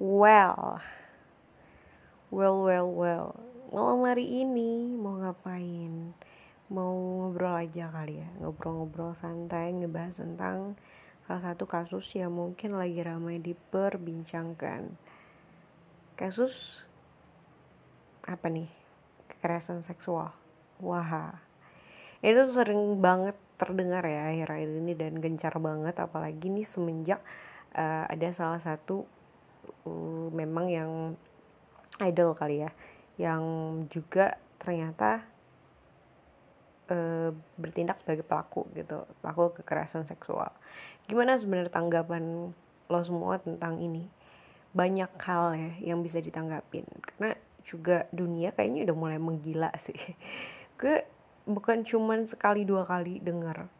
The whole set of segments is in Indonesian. Well, malam hari ini mau ngapain? Mau ngobrol aja kali ya, ngobrol-ngobrol santai, ngebahas tentang salah satu kasus yang mungkin lagi ramai diperbincangkan. Kasus apa nih? Kekerasan seksual. Wah, itu sering banget terdengar ya akhir-akhir ini dan gencar banget, apalagi nih semenjak ada salah satu memang yang idol kali ya, yang juga ternyata bertindak sebagai pelaku gitu, pelaku kekerasan seksual. Gimana sebenarnya tanggapan lo semua tentang ini? Banyak hal ya yang bisa ditanggapin, karena juga dunia kayaknya udah mulai menggila sih. Bukan cuman sekali dua kali dengar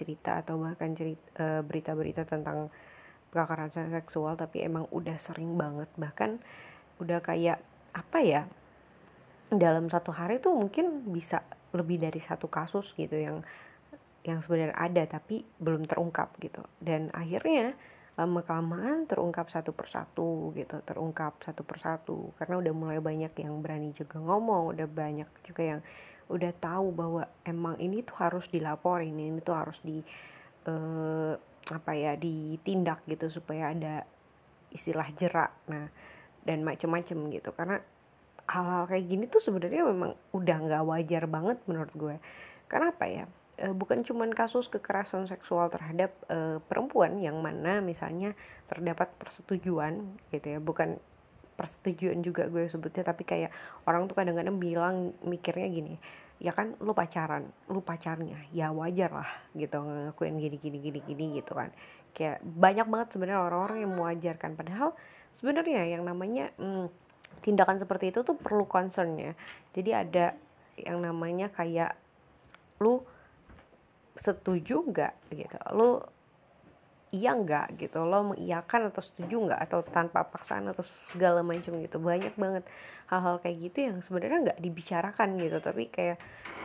cerita atau bahkan berita-berita tentang kekerasan seksual, tapi emang udah sering banget, bahkan udah kayak apa ya, dalam satu hari tuh mungkin bisa lebih dari satu kasus gitu yang sebenarnya ada tapi belum terungkap gitu, dan akhirnya lama-kelamaan terungkap satu persatu karena udah mulai banyak yang berani juga ngomong, udah banyak juga yang udah tahu bahwa emang ini tuh harus dilaporin, ini tuh harus ditindak gitu supaya ada istilah jerak, nah dan macem-macem gitu. Karena hal-hal kayak gini tuh sebenarnya memang udah nggak wajar banget menurut gue. Karena apa ya? Bukan cuma kasus kekerasan seksual terhadap perempuan yang mana misalnya terdapat persetujuan gitu ya, bukan persetujuan juga gue sebutnya, tapi kayak orang tuh kadang-kadang bilang mikirnya gini, ya kan lu pacarnya ya wajar lah gitu ngakuin gini gitu kan, kayak banyak banget sebenarnya orang-orang yang mewajarkan, padahal sebenarnya yang namanya tindakan seperti itu tuh perlu concernnya. Jadi ada yang namanya kayak lu setuju nggak gitu, lu iya nggak gitu, lo mengiyakan atau setuju nggak, atau tanpa paksaan atau segala macam gitu. Banyak banget hal-hal kayak gitu yang sebenarnya nggak dibicarakan gitu, tapi kayak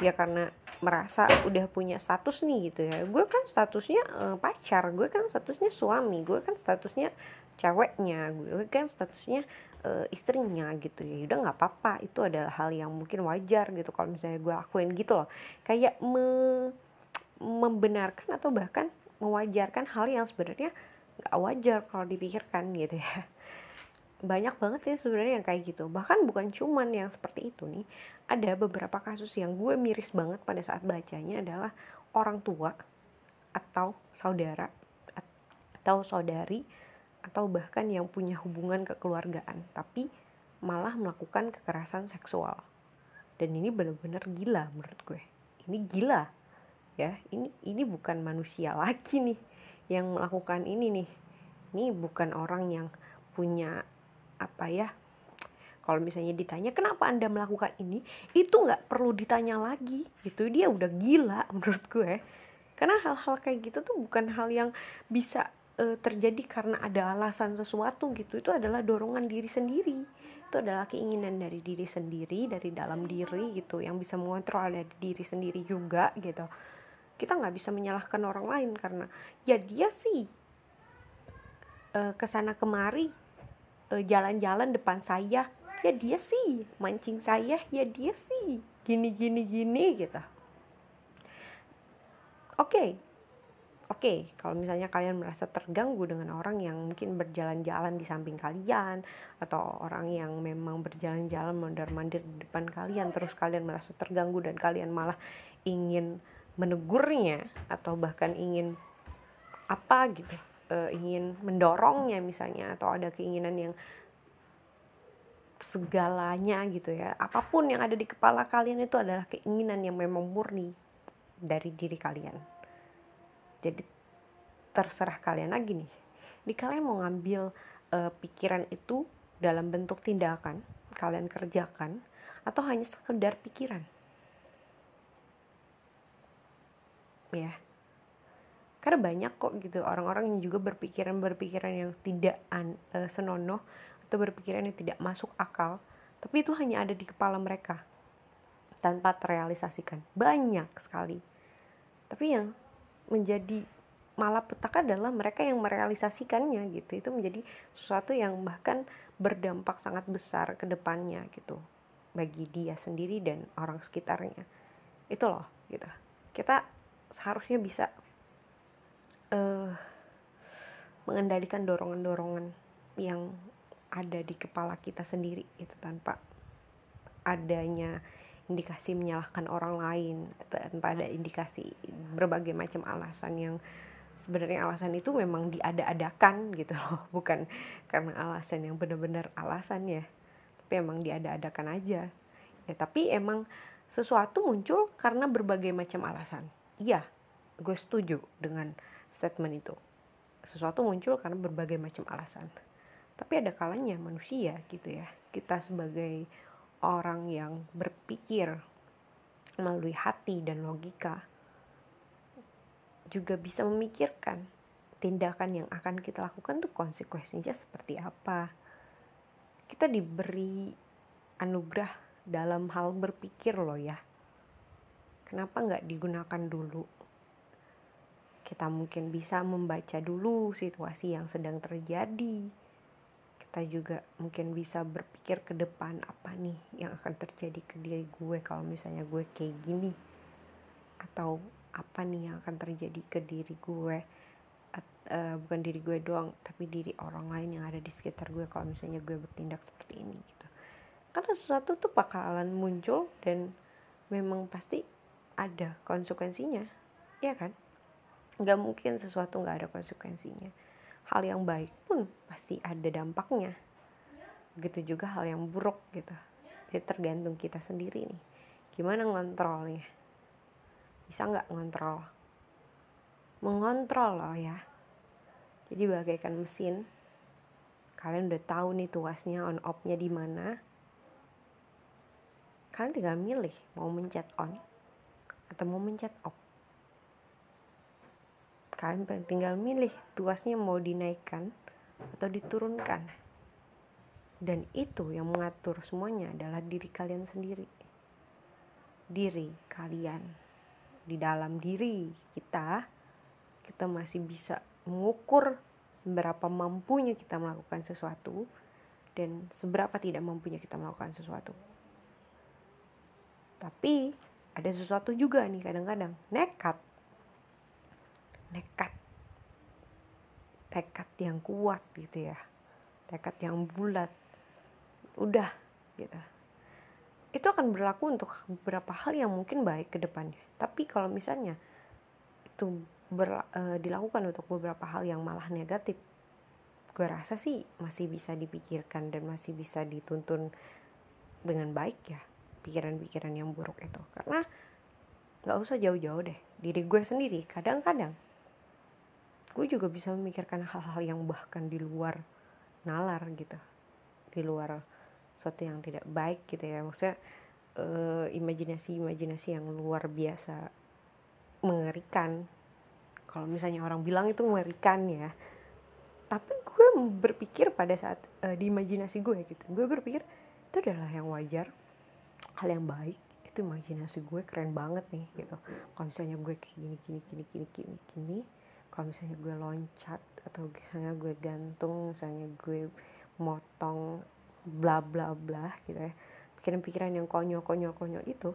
ya karena merasa udah punya status nih gitu ya, gue kan statusnya pacar, gue kan statusnya suami, gue kan statusnya ceweknya, gue kan statusnya istrinya gitu ya, udah nggak apa-apa, itu adalah hal yang mungkin wajar gitu kalau misalnya gue lakuin gitu loh, kayak membenarkan atau bahkan mewajarkan hal yang sebenarnya nggak wajar kalau dipikirkan gitu ya. Banyak banget sih sebenarnya yang kayak gitu. Bahkan bukan cuman yang seperti itu nih, ada beberapa kasus yang gue miris banget pada saat bacanya adalah orang tua atau saudara atau saudari atau bahkan yang punya hubungan kekeluargaan tapi malah melakukan kekerasan seksual. Dan ini benar-benar gila menurut gue. Ini gila. Ya, ini bukan manusia lagi nih yang melakukan ini nih. Ini bukan orang yang punya apa ya? Kalau misalnya ditanya kenapa Anda melakukan ini, itu nggak perlu ditanya lagi. Gitu, dia udah gila menurut gue. Karena hal-hal kayak gitu tuh bukan hal yang bisa terjadi karena ada alasan sesuatu gitu. Itu adalah dorongan diri sendiri. Itu adalah keinginan dari diri sendiri, dari dalam diri gitu, yang bisa mengontrol dari diri sendiri juga gitu. Kita nggak bisa menyalahkan orang lain karena ya dia sih kesana kemari jalan-jalan depan saya, ya dia sih mancing saya, ya dia sih gini gitu. Oke, kalau misalnya kalian merasa terganggu dengan orang yang mungkin berjalan-jalan di samping kalian atau orang yang memang berjalan-jalan mondar-mandir di depan kalian, terus kalian merasa terganggu dan kalian malah ingin menegurnya atau bahkan ingin apa gitu, ingin mendorongnya misalnya, atau ada keinginan yang segalanya gitu ya, apapun yang ada di kepala kalian itu adalah keinginan yang memang murni dari diri kalian. Jadi terserah kalian lagi nih, jadi kalian mau ngambil pikiran itu dalam bentuk tindakan, kalian kerjakan, atau hanya sekedar pikiran ya. Karena banyak kok gitu orang-orang yang juga berpikiran yang tidak senonoh atau berpikiran yang tidak masuk akal, tapi itu hanya ada di kepala mereka tanpa terrealisasikan. Banyak sekali. Tapi yang menjadi malapetaka adalah mereka yang merealisasikannya gitu. Itu menjadi sesuatu yang bahkan berdampak sangat besar ke depannya gitu, bagi dia sendiri dan orang sekitarnya. Itu loh gitu. Kita seharusnya bisa mengendalikan dorongan-dorongan yang ada di kepala kita sendiri gitu, tanpa adanya indikasi menyalahkan orang lain, tanpa ada indikasi berbagai macam alasan yang sebenarnya alasan itu memang diada-adakan gitu loh, bukan karena alasan yang benar-benar alasan ya, tapi emang diada-adakan aja ya. Tapi emang sesuatu muncul karena berbagai macam alasan. Iya, gue setuju dengan statement itu, sesuatu muncul karena berbagai macam alasan. Tapi ada kalanya manusia gitu ya, kita sebagai orang yang berpikir melalui hati dan logika juga bisa memikirkan tindakan yang akan kita lakukan tuh konsekuensinya seperti apa. Kita diberi anugerah dalam hal berpikir loh ya, kenapa nggak digunakan dulu? Kita mungkin bisa membaca dulu situasi yang sedang terjadi, kita juga mungkin bisa berpikir ke depan, apa nih yang akan terjadi ke diri gue kalau misalnya gue kayak gini, atau apa nih yang akan terjadi ke diri gue, bukan diri gue doang, tapi diri orang lain yang ada di sekitar gue kalau misalnya gue bertindak seperti ini gitu. Karena sesuatu tuh bakalan muncul dan memang pasti ada konsekuensinya, ya kan? Gak mungkin sesuatu gak ada konsekuensinya. Hal yang baik pun pasti ada dampaknya, begitu juga hal yang buruk gitu. Jadi tergantung kita sendiri nih, gimana ngontrolnya. Bisa nggak ngontrol? Mengontrol loh ya. Jadi bagaikan mesin, kalian udah tahu nih tuasnya on off-nya di mana. Kalian tinggal milih mau mencet on atau mau mencet off. Kalian tinggal milih tuasnya mau dinaikkan atau diturunkan. Dan itu yang mengatur semuanya adalah diri kalian sendiri. Diri kalian. Di dalam diri kita masih bisa mengukur seberapa mampunya kita melakukan sesuatu dan seberapa tidak mampunya kita melakukan sesuatu. Tapi ada sesuatu juga nih, kadang-kadang nekat, tekad yang kuat gitu ya, tekad yang bulat, udah gitu. Itu akan berlaku untuk beberapa hal yang mungkin baik ke depannya. Tapi kalau misalnya itu dilakukan untuk beberapa hal yang malah negatif, gue rasa sih masih bisa dipikirkan dan masih bisa dituntun dengan baik ya, pikiran-pikiran yang buruk itu. Karena gak usah jauh-jauh deh, diri gue sendiri kadang-kadang gue juga bisa memikirkan hal-hal yang bahkan di luar nalar gitu, di luar sesuatu yang tidak baik gitu ya. Maksudnya imajinasi-imajinasi yang luar biasa mengerikan. Kalau misalnya orang bilang itu mengerikan ya, tapi gue berpikir pada saat di imajinasi gue gitu, gue berpikir itu adalah yang wajar, hal yang baik. Itu imajinasi gue keren banget nih gitu. Kalau misalnya gue kayak gini, kalau misalnya gue loncat, atau misalnya gue gantung, misalnya gue motong, bla bla bla gitu ya, pikiran-pikiran yang konyol itu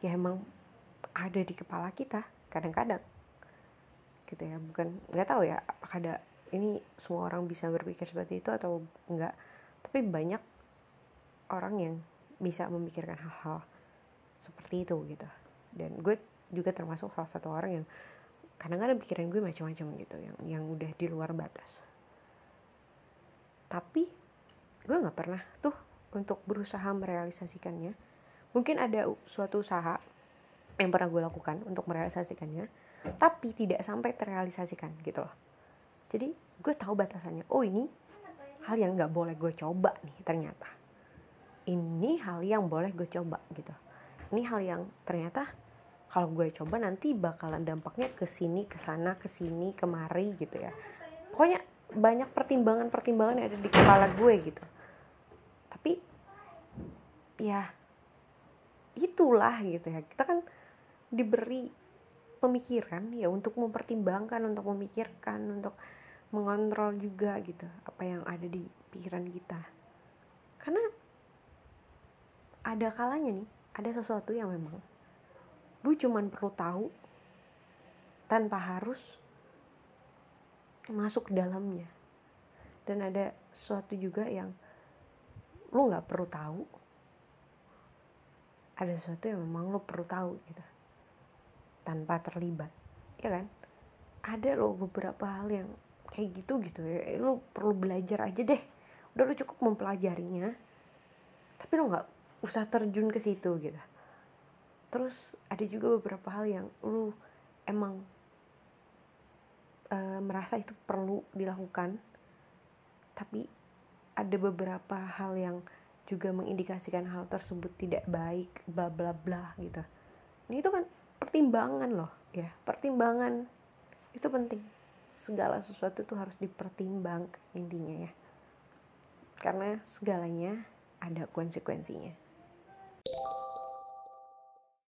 ya emang ada di kepala kita kadang-kadang gitu ya. Bukan, nggak tahu ya apakah ada ini semua orang bisa berpikir seperti itu atau enggak, tapi banyak orang yang bisa memikirkan hal-hal seperti itu gitu. Dan gue juga termasuk salah satu orang yang kadang-kadang pikiran gue macam-macam gitu, yang udah di luar batas. Tapi gue gak pernah tuh untuk berusaha merealisasikannya. Mungkin ada suatu usaha yang pernah gue lakukan untuk merealisasikannya, tapi tidak sampai terrealisasikan gitu loh. Jadi gue tahu batasannya. Oh, ini hal yang gak boleh gue coba nih ternyata. Ini hal yang boleh gue coba gitu. Ini hal yang ternyata kalau gue coba nanti bakalan dampaknya kesini, kesana, kesini, kemari gitu ya. Pokoknya banyak pertimbangan yang ada di kepala gue gitu. Tapi ya itulah gitu ya, kita kan diberi pemikiran ya, untuk mempertimbangkan, untuk memikirkan, untuk mengontrol juga gitu apa yang ada di pikiran kita. Karena ada kalanya nih, ada sesuatu yang memang lu cuman perlu tahu tanpa harus masuk dalamnya. Dan ada sesuatu juga yang lu gak perlu tahu, ada sesuatu yang memang lu perlu tahu gitu tanpa terlibat, ya kan? Ada loh beberapa hal yang kayak gitu ya, lu perlu belajar aja deh, udah lu cukup mempelajarinya, tapi lu gak usah terjun ke situ gitu. Terus ada juga beberapa hal yang lu emang merasa itu perlu dilakukan, tapi ada beberapa hal yang juga mengindikasikan hal tersebut tidak baik, bla bla bla gitu. Ini itu kan pertimbangan loh ya, pertimbangan itu penting. Segala sesuatu itu harus dipertimbangkan intinya ya, karena segalanya ada konsekuensinya.